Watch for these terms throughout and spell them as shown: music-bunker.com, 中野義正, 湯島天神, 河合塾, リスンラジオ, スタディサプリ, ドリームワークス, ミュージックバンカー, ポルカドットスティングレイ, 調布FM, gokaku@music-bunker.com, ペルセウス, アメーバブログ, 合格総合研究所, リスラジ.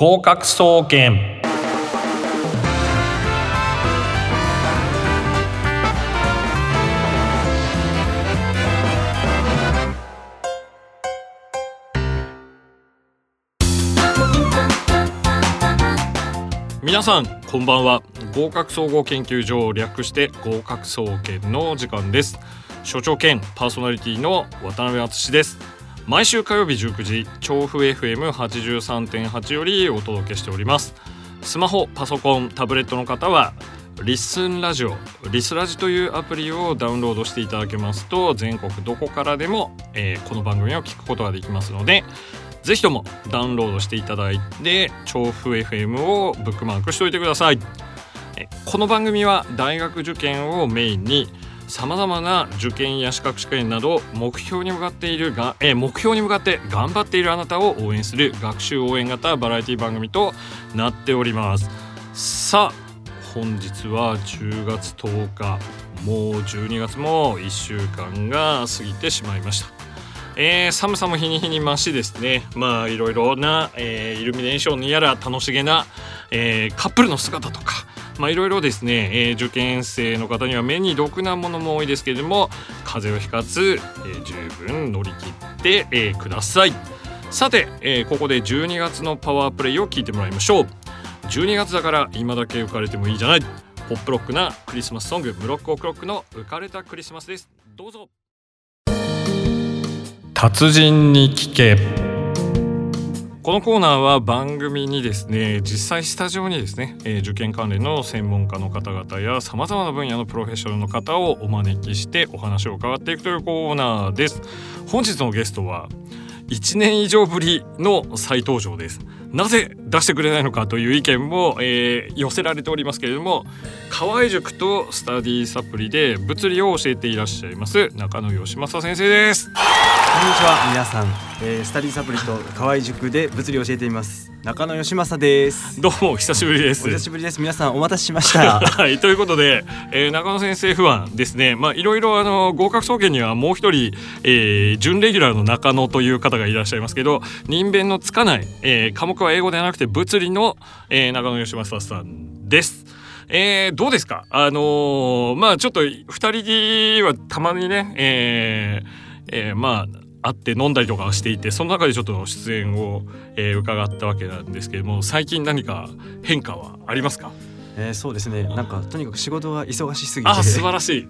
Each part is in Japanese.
合格総研。皆さんこんばんは。合格総合研究所を略して合格総研の時間です。所長兼パーソナリティの渡辺敦です。毎週火曜日19時、調布 FM83.8 よりお届けしております。スマホ、パソコン、タブレットの方はリスンラジオ、リスラジというアプリをダウンロードしていただけますと、全国どこからでも、この番組を聞くことができますので、ぜひともダウンロードしていただいて、調布 FM をブックマークしておいてください。この番組は大学受験をメインに、さまざまな受験や資格試験など目標に向かって頑張っているあなたを応援する学習応援型バラエティ番組となっております。さあ本日は10月10日、もう12月も1週間が過ぎてしまいました。寒さも日に日に増しですね。いろいろな、イルミネーションやら楽しげな、カップルの姿とかいろいろですね、受験生の方には目に毒なものも多いですけれども、風邪をひかず、十分乗り切って、ください。さて、ここで12月のパワープレイを聞いてもらいましょう。12月だから今だけ浮かれてもいいじゃない。ポップロックなクリスマスソング、ブロックオクロックの浮かれたクリスマスです。どうぞ。達人に聞け。このコーナーは番組にですね、実際スタジオにですね、受験関連の専門家の方々や様々な分野のプロフェッショナルの方をお招きしてお話を伺っていくというコーナーです。本日のゲストは1年以上ぶりの再登場です。なぜ出してくれないのかという意見も、寄せられておりますけれども、河合塾とスタディサプリで物理を教えていらっしゃいます中野義正先生です。こんにちは皆さん、スタディサプリと河合塾で物理を教えています中野義正です。どうも久しぶりです。お久しぶりです。皆さんお待たせしましたはい、ということで、中野先生不安ですね。いろいろ合格総研にはもう一人、準レギュラーの中野という方がいらっしゃいますけど、人弁のつかない、科目は英語ではなくて物理の、中野義正さんです。どうですか？ちょっと2人はたまにね、会って飲んだりとかしていて、その中でちょっと出演を、伺ったわけなんですけども、最近何か変化はありますか？そうですね、とにかく仕事が忙しすぎて。素晴らしい。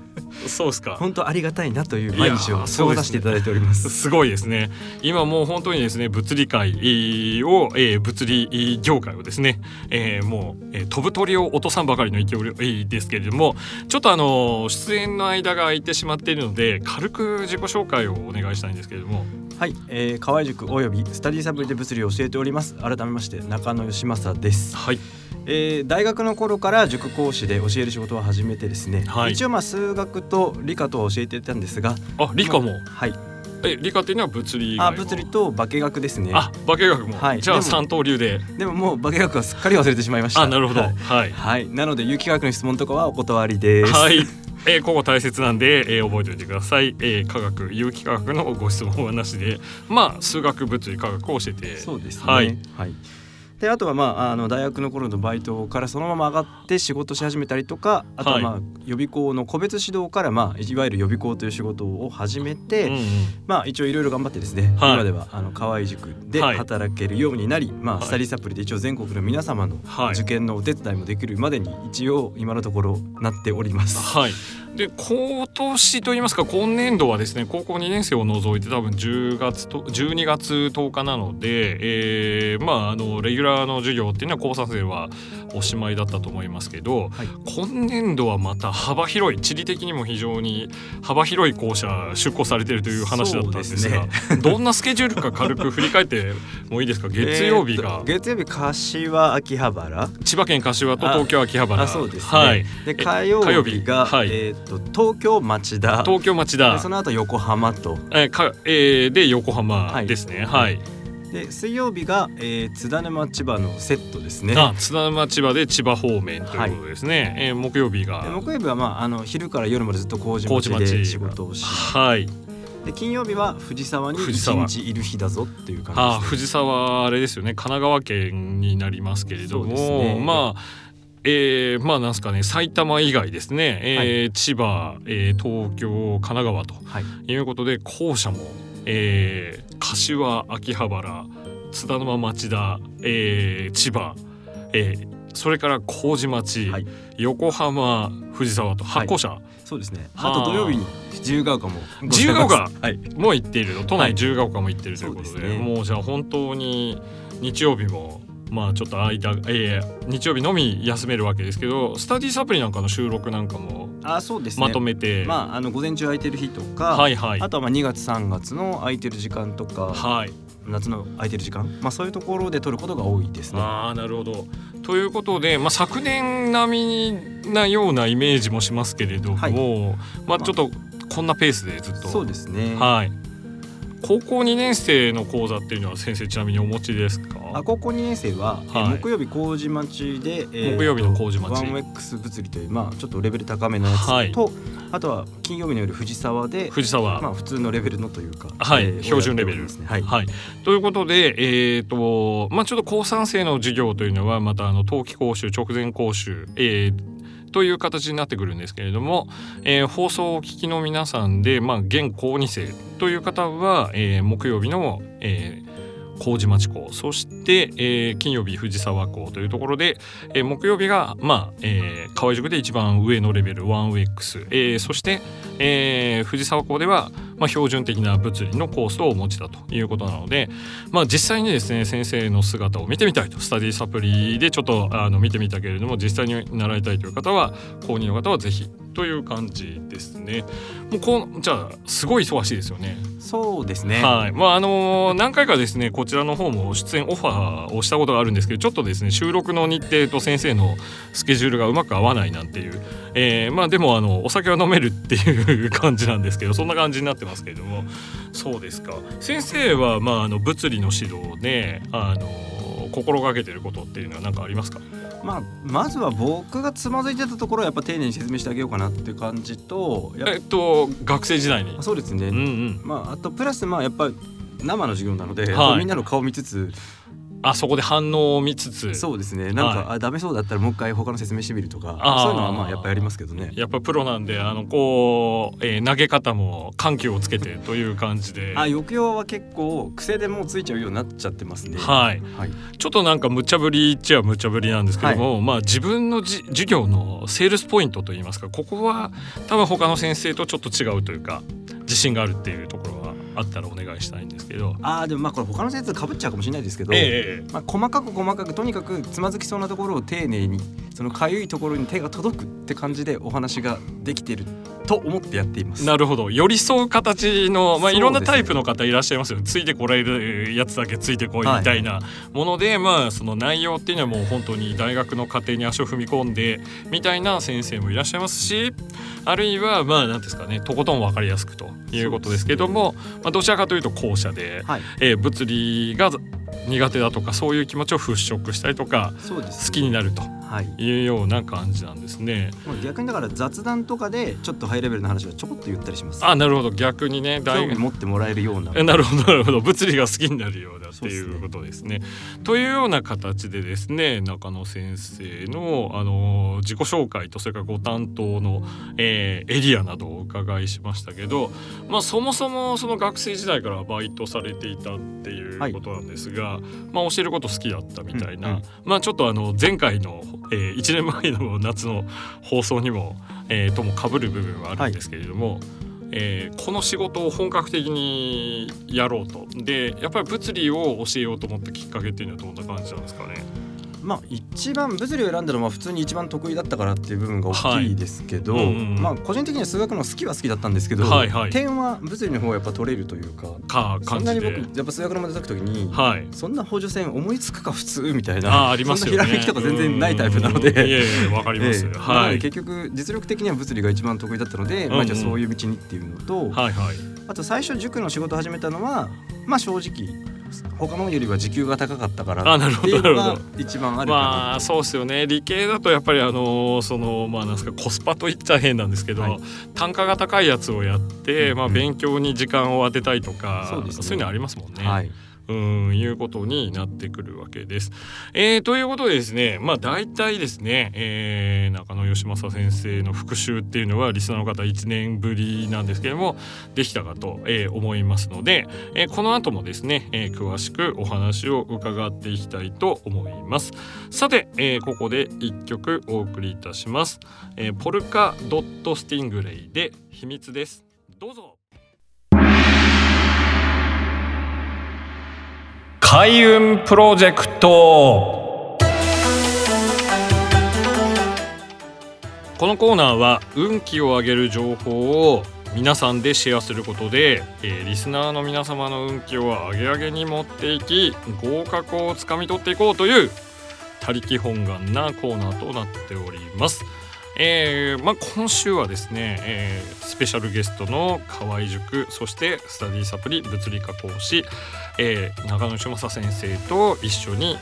そうですか。本当ありがたいなという毎日を過ごさせていただいております。すごいですね。今もう本当にですね、物理業界をですね、飛ぶ鳥を落とさんばかりの勢いですけれども、ちょっと出演の間が空いてしまっているので、軽く自己紹介をお願いしたいんですけれども。はい、河合塾およびスタディサプリで物理を教えております。改めまして中野義正です。はい、大学の頃から塾講師で教える仕事を始めてですね、はい、一応数学と理科とは教えていたんですが、理科も、はい、理科っていうのは物理以外も？物理と化学ですね。化学も、はい、じゃあ三刀流で。でももう化学はすっかり忘れてしまいました。なるほど、はいはいはい、なので有機化学の質問とかはお断りです。はいここ大切なんで、覚えておいてください。化学、有機化学のご質問はなしで、数学、物理、化学を教えて。そうですね、はいはい。であとは、大学の頃のバイトからそのまま上がって仕事し始めたりとか、あとは、予備校の個別指導から、いわゆる予備校という仕事を始めて、一応いろいろ頑張ってですね、今では河合塾で働けるようになり、スタディサプリで一応全国の皆様の受験のお手伝いもできるまでに一応今のところなっております。はい。で今年といいますか今年度はですね、高校2年生を除いて多分12月10日なので、レギュラーの授業っていうのは高3生はおしまいだったと思いますけど、はい、今年度はまた幅広い、地理的にも非常に幅広い校舎出校されているという話だったんですが、どんなスケジュールか軽く振り返ってもいいですか？月曜日柏秋葉原、千葉県柏と東京秋葉原。そうですね、はい、で火曜日が、はい、東京町田、でその後横浜と、で横浜ですね。はい、はい。で水曜日が、津田沼千葉のセットですね。津田沼千葉で千葉方面ということですね。はい。木曜日は、昼から夜までずっと麹町で仕事をし、はい。で金曜日は藤沢に一日いる日だぞっていう感じです、ね、あ藤沢あれですよね、神奈川県になりますけれども、ね、まあ、まあなんすかね、埼玉以外ですね、はい、千葉、東京、神奈川ということで、はい、校舎も、柏、秋葉原、津田沼、町田、千葉、それから麹町、はい、横浜、藤沢と8校舎、はい、そうですね。あと土曜日に自由が丘も行っている、都内自由が丘も行っているということで、はい、もうじゃあ本当に日曜日もまあちょっと間、日曜日のみ休めるわけですけど、スタディサプリなんかの収録なんかもまとめて、あ、そうですね、まあ、午前中空いてる日とか、はいはい、あとはまあ2月3月の空いてる時間とか、はい、夏の空いてる時間、まあ、そういうところで撮ることが多いですね。あ、なるほど。ということで、まあ、昨年並みなようなイメージもしますけれども、はい、まあ、ちょっとこんなペースでずっと、そうですね、はい、高校2年生の講座っていうのは先生ちなみにお持ちですか？あ、高校2年生は、はい、木曜日麹町で、木曜日の麹町 1X 物理という、まあ、ちょっとレベル高めのやつと、はい、あとは金曜日の夜藤沢で、藤沢、まあ、普通のレベルのというか、はい、標準レベルですね、はいはい、ということで、まあ、ちょっと高3生の授業というのはまた冬季講習、直前講習、という形になってくるんですけれども、放送をお聞きの皆さんで、まあ、現高2生という方は、木曜日の、麹町校、そして、金曜日藤沢校というところで、木曜日が、まあ、河合塾で一番上のレベル 1X、そして、藤沢校では、まあ、標準的な物理のコースをお持ちだということなので、まあ、実際にですね先生の姿を見てみたいと、スタディサプリでちょっと見てみたけれども実際に習いたいという方は、高2の方はぜひという感じですね。もうじゃあすごい忙しいですよね。そうですね、はい、まあ何回かですねこちらの方も出演オファーをしたことがあるんですけど、ちょっとですね収録の日程と先生のスケジュールがうまく合わないなんていう、まあでもお酒は飲めるっていう感じなんですけど、そんな感じになってますけれども。そうですか。先生は、まあ、物理の指導で心がけてることっていうのは何かありますか？まあ、まずは僕がつまずいてたところはやっぱ丁寧に説明してあげようかなっていう感じと、学生時代に、そうですね、うんうん、まあ、あとプラス、まあやっぱ生の授業なので、はい、みんなの顔見つつ、あそこで反応を見つつ、そうですね、なんか、はい、ダメそうだったらもう一回他の説明してみるとか、そういうのはまあやっぱやりますけどね。やっぱプロなんでこう、投げ方も緩急をつけてという感じで抑揚は結構癖でもうついちゃうようになっちゃってますね、はいはい、ちょっとなんか無茶ぶりっちゃ無茶ぶりなんですけども、はい、まあ、自分の授業のセールスポイントといいますか、ここは多分他の先生とちょっと違うというか自信があるっていうところはあったらお願いしたいんですけど。でもまあこれ他の先生と被っちゃうかもしれないですけど、まあ、細かくとにかくつまずきそうなところを丁寧に、そのかゆいところに手が届くって感じでお話ができてると思ってやっています。なるほど。寄り添う形の、まあ、いろんなタイプの方いらっしゃいますよね。ついてこられるやつだけついてこいみたいなもので、はい、まあ、その内容っていうのはもう本当に大学の課程に足を踏み込んでみたいな先生もいらっしゃいますし、あるいはまあ何ですかね、とことん分かりやすくということですけども、ね、まあ、どちらかというと後者で、はい、物理が苦手だとかそういう気持ちを払拭したりとか、そうですね、好きになるというような感じなんですね。逆にだから雑談とかでちょっとハイレベルな話はちょこっと言ったりします。あ、なるほど。逆にね、興味持ってもらえるような、なるほどなるほど、物理が好きになるようだっていうことですね。というような形でですね、中野先生の自己紹介とそれからご担当の、エリアなどをお伺いしましたけど、まあ、そもそもその学生時代からバイトされていたっていうことなんですが、はい、まあ、教えること好きだったみたいな、うんうん、まあ、ちょっと前回の1年前の夏の放送にも、とも被る部分はあるんですけれども、はい、この仕事を本格的にやろうと、でやっぱり物理を教えようと思ったきっかけっていうのはどんな感じなんですかね？まあ、一番物理を選んだのは普通に一番得意だったからっていう部分が大きいですけど、はい、まあ、個人的には数学の好きは好きだったんですけど、はいはい、点は物理の方がやっぱ取れるというか、そんなに僕やっぱ数学の問題解くときに、はい、そんな補助線思いつくか普通みたいな、ありますよ、ね、そんなひらめきとか全然ないタイプなので、わかります、はい、結局実力的には物理が一番得意だったので、まあ、じゃあそういう道にっていうのと、はいはい、あと最初塾の仕事始めたのは、まあ、正直他のよりは時給が高かったからっていうのが一番あるかな。まあそうですよね。理系だとやっぱりまあなんですか、コスパと言っちゃ変なんですけど、はい、単価が高いやつをやって、まあ、勉強に時間を当てたいとか、うんうん、そういうのありますもんね、はい、いうことになってくるわけです。ということでですね、まあ大体ですね、中野義正先生の復習っていうのはリスナーの方1年ぶりなんですけれどもできたかと、思いますので、この後もですね、詳しくお話を伺っていきたいと思います。さて、ここで1曲お送りいたします。ポルカドットスティングレイで秘密です。どうぞ。開運プロジェクト。このコーナーは運気を上げる情報を皆さんでシェアすることで、リスナーの皆様の運気を上げ上げに持っていき、合格をつかみ取っていこうという他力本願なコーナーとなっております。まあ、今週はですね、スペシャルゲストの河合塾、そしてスタディサプリ物理科講師、中野義正先生と一緒に、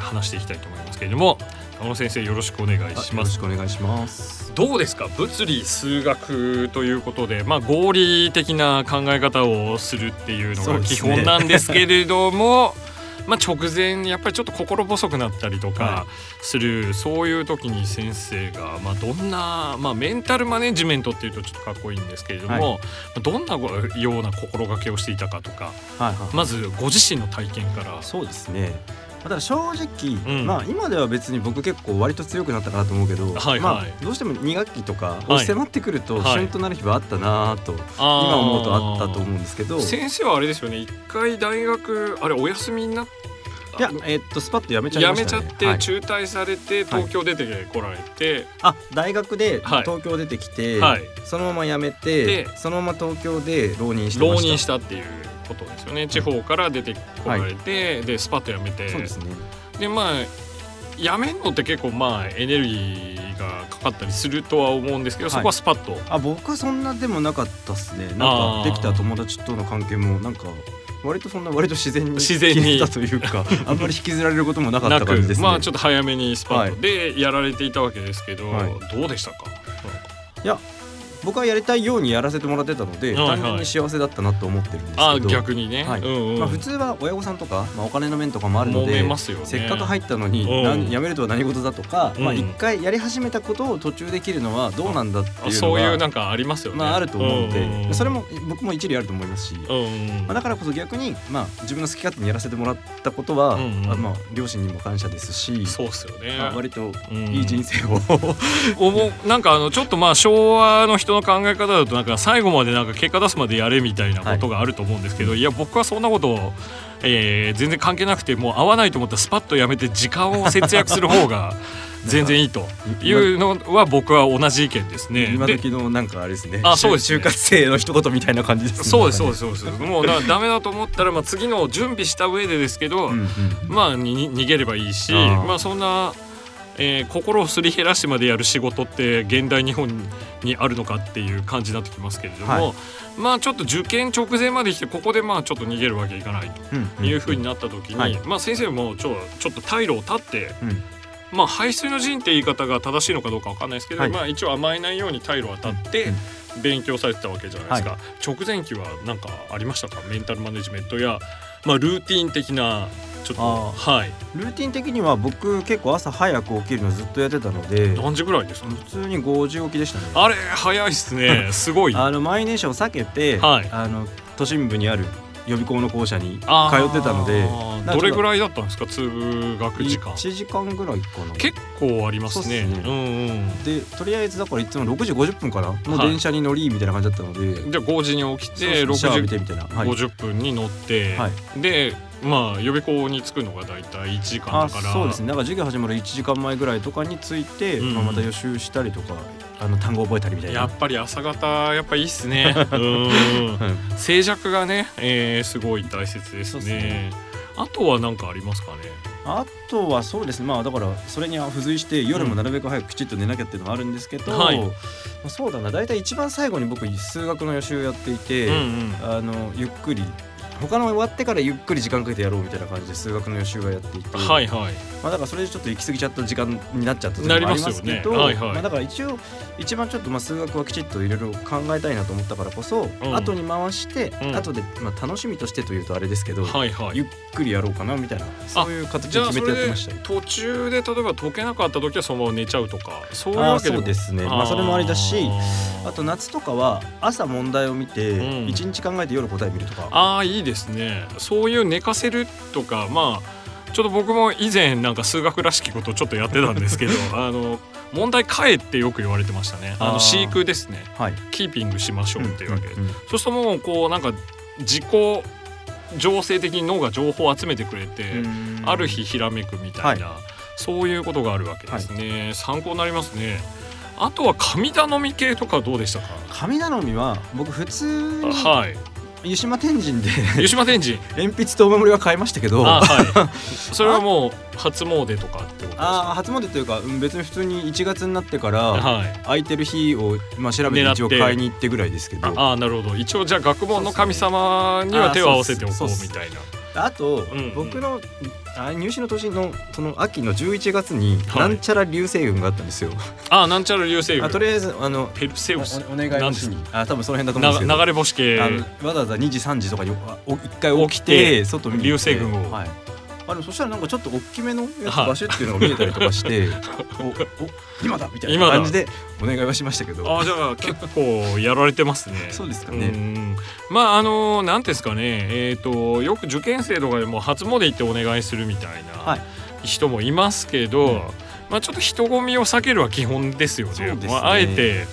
話していきたいと思いますけれども、中野先生よろしくお願いします。よろしくお願いします。どうですか、物理数学ということで、まあ、合理的な考え方をするっていうのが基本なんですけれどもまあ、直前やっぱりちょっと心細くなったりとかする、はい、そういう時に先生が、まあ、どんな、まあ、メンタルマネジメントっていうとちょっとかっこいいんですけれども、はい、どんなような心がけをしていたかとか、はいはいはい、まずご自身の体験から。そうですね、だから正直、まあ、今では別に僕結構割と強くなったかなと思うけど、はいはい、まあ、どうしても2学期とか押し迫ってくると旬となる日はあったなと、はい、今思うとあったと思うんですけど、先生はあれですよね、1回大学あれお休みになって、いや、スパッと辞めちゃいましたね。辞めちゃって中退されて東京出てこられて、はい、あ、大学で東京出てきて、はい、そのまま辞めて、そのまま東京で浪人してました。浪人したっていうことですよね。地方から出てこられて、はい、でスパッとやめて、そうですね。で、まあやめるのって結構まあエネルギーがかかったりするとは思うんですけど、はい、そこはスパッと。あ、僕はそんなでもなかったっすね。なんかできた友達との関係もなんか割と自然に消えたというかあんまり引きずられることもなかった感じですね。まあちょっと早めにスパッとでやられていたわけですけど、はい、どうでしたか？いや、僕はやりたいようにやらせてもらってたので、はいはい、単純に幸せだったなと思ってるんですけど。あ、逆にね、はい、うんうん、まあ、普通は親御さんとか、まあ、お金の面とかもあるので、ね、せっかく入ったのに、うん、やめるとは何事だとか、うん、まあ、一回やり始めたことを途中できるのはどうなんだっていうのが、そういうなんかありますよね、まあ、あると思うので、うんうん、それも僕も一理あると思いますし、うんうん、まあ、だからこそ逆に、まあ、自分の好き勝手にやらせてもらったことは、うんうん、まあ、両親にも感謝ですし。そうっすよね、まあ、割といい人生を、うん、なんかちょっとまあ昭和の人の考え方だとなんか最後までなんか結果出すまでやれみたいなことがあると思うんですけど、はい、いや僕はそんなことを、全然関係なくて、もう合わないと思ったらスパッとやめて時間を節約する方が全然いいというのは僕は同じ意見ですね。今時のなんかあれですね。あ、そうです、就活生の一言みたいな感じですね。そうですそうですそうですもうダメだと思ったら、まあ、次の準備した上でですけど、うんうん、まあ逃げればいいし、まあ、そんな心をすり減らしてまでやる仕事って現代日本にあるのかっていう感じになってきますけれども、はい、まあちょっと受験直前まで来て、ここでまあちょっと逃げるわけいかないというふうになった時に、うんうんうん、まあ、先生もちょっと退路を断って、はい、まあ、背水の陣って言い方が正しいのかどうか分かんないですけど、はい、まあ、一応甘えないように退路を断って、うんうん、勉強されてたわけじゃないですか、はい、直前期は何かありましたか？メンタルマネジメントや、まあ、ルーティン的なちょっと、はい、ルーティン的には僕結構朝早く起きるのずっとやってたので。何時ぐらいですか？普通に5時起きでしたね。あれ早いっすね、すごい満員電車を避けて、はい、都心部にある予備校の校舎に通ってたので。どれぐらいだったんですか？通学時間。1時間ぐらいかな。結構あります ね。 そうですね、うんうん、でとりあえずだからいつも6時50分からもう電車に乗りみたいな感じだったので、はい、で5時に起きて6時50分に乗って、はい、でまあ予備校に着くのがだいたい1時間だから。そうですね、だから授業始まる1時間前ぐらいとかに着いて、うん、まあ、また予習したりとか単語覚えたりみたいな。やっぱり朝方やっぱいいっすねうん、静寂がね、すごい大切です ね。あとは何かありますかね？あとはそうですね、まあだからそれに付随して夜もなるべく早くきちっと寝なきゃっていうのはあるんですけど、うん、はい、まあ、そうだな、だいたい一番最後に僕数学の予習をやっていて、うんうん、ゆっくり他の終わってからゆっくり時間かけてやろうみたいな感じで数学の予習はやっていて、はいはい、まあ、だからそれでちょっと行き過ぎちゃった時間になっちゃった時もありますけど、はいはい、まあ、だから一応一番ちょっとまあ数学はきちっといろいろ考えたいなと思ったからこそ、うん、後に回して、うん、後でまあ楽しみとしてというとあれですけど、はいはい、ゆっくりやろうかなみたいな、そういう形で決めてやってました。途中で例えば解けなかった時はそのまま寝ちゃうとか、そういうわけでも、そうですね、まあ、それもありだし、あと夏とかは朝問題を見て1日考えて夜答え見るとか、うん、ああいいですね。そういう寝かせるとか、まあちょっと僕も以前なんか数学らしきことをちょっとやってたんですけど問題変えってよく言われてましたね。飼育ですね、はい、キーピングしましょうっていうわけで、うんうんうん、そうするともうこうなんか自己情勢的に脳が情報を集めてくれて、ある日ひらめくみたいな、はい、そういうことがあるわけですね、はい、参考になりますね。あとは神頼み系とかどうでしたか？神頼みは僕普通に、はい、湯島天神で湯島天神鉛筆とお守りは買いましたけど、あ、はい、それはもう初詣とかってことですか？あ、初詣というか、うん、別に普通に1月になってから空いてる日を、まあ、調べて一応買いに行ってぐらいですけど、ああなるほど、一応じゃあ学問の神様には手を合わせておこうみたいな。あと、うんうん、僕の入試の年のその秋の11月になんちゃら流星群があったんですよ、はい、ああなんちゃら流星群、とりあえずペルセウス お願いの日に、あ多分その辺だと思うんですけど、流れ星系、わざわざ2時3時とかに1回起きて外見に流星群を、はい、あれそしたらなんかちょっと大きめのやつバシュっていうのが見えたりとかしてお今だみたいな感じでお願いはしましたけど、あじゃあ結構やられてますねそうですかね、うん、まあなんですかね、よく受験生とかでも初詣行ってお願いするみたいな人もいますけど、はい、まあ、ちょっと人混みを避けるは基本ですよ ね、まあ、あえて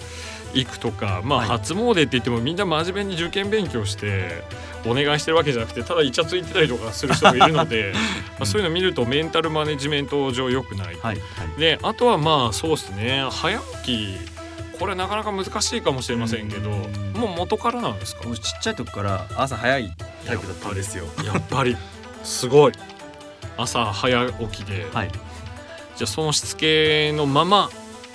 行くとか、まあ、初詣って言ってもみんな真面目に受験勉強してお願いしてるわけじゃなくて、ただイチャついてたりとかする人もいるので、まあそういうの見るとメンタルマネジメント上良くない、はいはい、であとはまあそうですね、早起き、これなかなか難しいかもしれませんけど、もう元からなんですか？ちっちゃい時から朝早いタイプだったんですよ。やっぱりすごい朝早起きで、はい、じゃあそのしつけのまま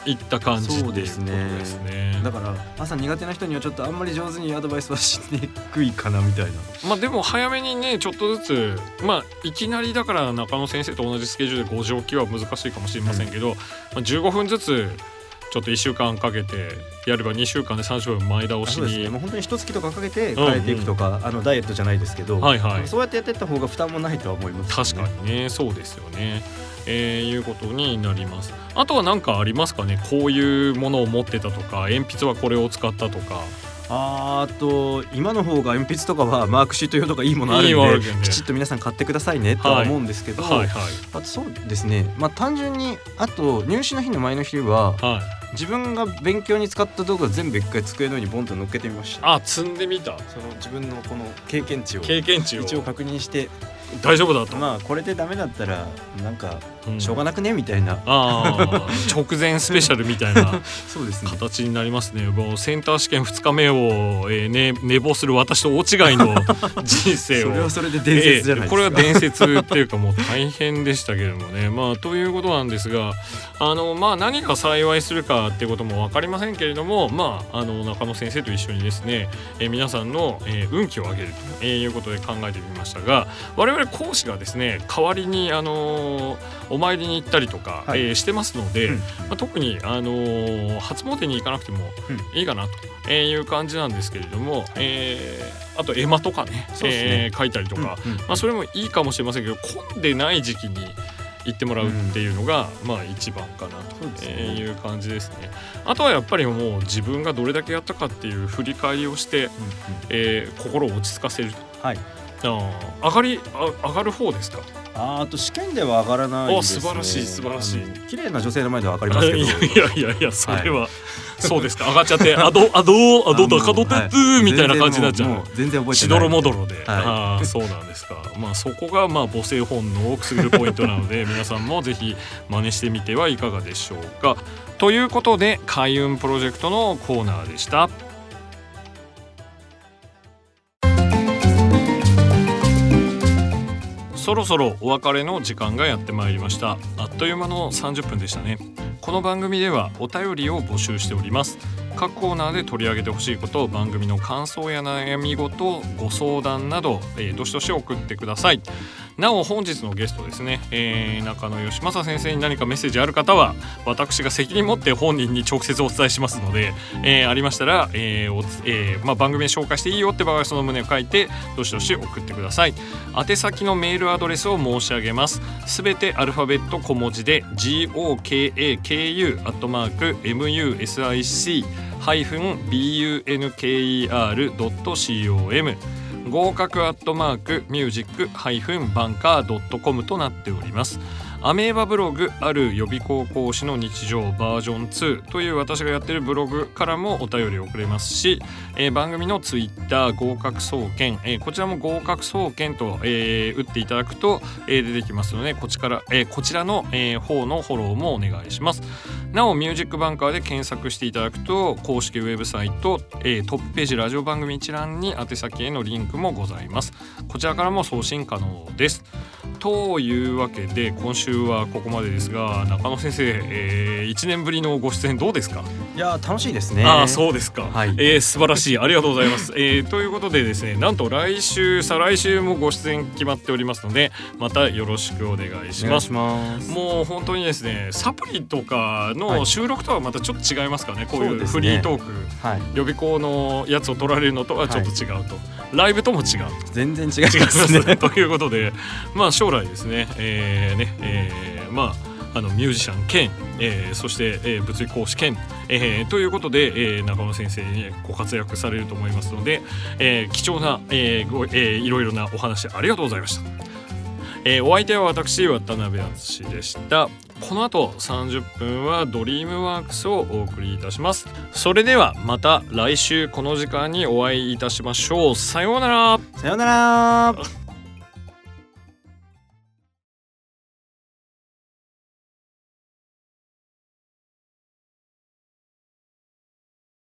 いった感じっていうことですね。だから朝苦手な人にはちょっとあんまり上手にアドバイスはしにくいかなみたいな、まあでも早めにねちょっとずつ、まあいきなりだから中野先生と同じスケジュールで5時起きは難しいかもしれませんけど、うん、まあ、15分ずつちょっと1週間かけてやれば2週間で30分前倒しに、そうですね、もう本当に1月とかかけて変えていくとか、うんうん、ダイエットじゃないですけど、はいはい、そうやってやっていった方が負担もないとは思いますね。確かにね、そうですよね、いうことになります。あとは何かありますかね、こういうものを持ってたとか、鉛筆はこれを使ったとか。あと今の方が鉛筆とかはマークシート用とかいいものあるんで、きちっと皆さん買ってくださいねとは思うんですけど、はいはいはい、あとそうですね、まあ、単純にあと入試の日の前の日は、はい、自分が勉強に使った道具を全部一回机の上にボンと乗っけてみました。あ、積んでみた。その自分のこの経験値を一応確認して大丈夫だと。まあこれでダメだったらなんかしょうがなくねみたいな、うん、あ直前スペシャルみたいなそうです、ね、形になりますね。もうセンター試験2日目を、寝坊する私と大違いの人生をそれはそれで伝説じゃないですか、これは伝説っていうかもう大変でしたけどもね、まあということなんですが、まあ何が幸いするかってことも分かりませんけれども、まあ、中野先生と一緒にですね、皆さんの、運気を上げるということで考えてみましたが、我々講師がですね代わりに、お参りに行ったりとか、はい、してますので、うん、まあ、特に、初詣に行かなくてもいいかなという感じなんですけれども、あと絵馬とか ね、書いたりとか、うんうん、まあ、それもいいかもしれませんけど、混んでない時期に行ってもらうっていうのが、うん、まあ一番かなという感じですね。あとはやっぱりもう自分がどれだけやったかっていう振り返りをして、うんうん、心を落ち着かせると、はい、上がる方ですか？あと試験では上がらないですね。素晴らしい素晴らしい。綺麗な女性の前では上がりますけどいやそれは、はい、そうですか、上がっちゃってアド高ドテツみたいな感じになっちゃう、はい、全然覚えてない、しどろもどろで、はい、そうなんですか。まあそこがまあ母性本能をくすぐるポイントなので皆さんもぜひ真似してみてはいかがでしょうか。ということで開運プロジェクトのコーナーでした。そろそろお別れの時間がやってまいりました。あっという間の30分でしたね。この番組ではお便りを募集しております。各コーナーで取り上げてほしいこと、番組の感想や悩み事、ご相談など、どしどし送ってください。なお本日のゲストですね、中野義正先生に何かメッセージある方は私が責任持って本人に直接お伝えしますので、ありましたら、番組で紹介していいよって場合はその旨を書いてどしどし送ってください。宛先のメールアドレスを申し上げます。すべてアルファベット小文字で gokaku@music-bunker.com、合格@music-bunker.com となっております。アメーバブログ、ある予備高校師の日常バージョン2という私がやっているブログからもお便りをくれますし、番組のツイッター合格総研、こちらも合格総研と、打っていただくと、出てきますので、こちらの、方のフォローもお願いします。なおミュージックバンカーで検索していただくと公式ウェブサイト、トップページラジオ番組一覧に宛先へのリンクもございます。こちらからも送信可能です。というわけで今週はここまでですが、中野先生、1年ぶりのご出演どうですか？いや楽しいですね。あ、そうですか、はい、素晴らしい、ありがとうございます、ということでですね、なんと来週再来週もご出演決まっておりますので、またよろしくお願いします。もう本当にですね、サプリとかの収録とはまたちょっと違いますからね、はい、こういうフリートーク、はい、予備校のやつを取られるのとはちょっと違うと、はい、ライブとも違う、全然違いますねということで、まあ将来ですね、ミュージシャン兼、そして、物理講師兼、ということで、中野先生にご活躍されると思いますので、貴重な、いろいろなお話ありがとうございました。お相手は私渡辺敦でした。この後30分はドリームワークスをお送りいたします。それではまた来週この時間にお会いいたしましょう。さようなら。さようなら。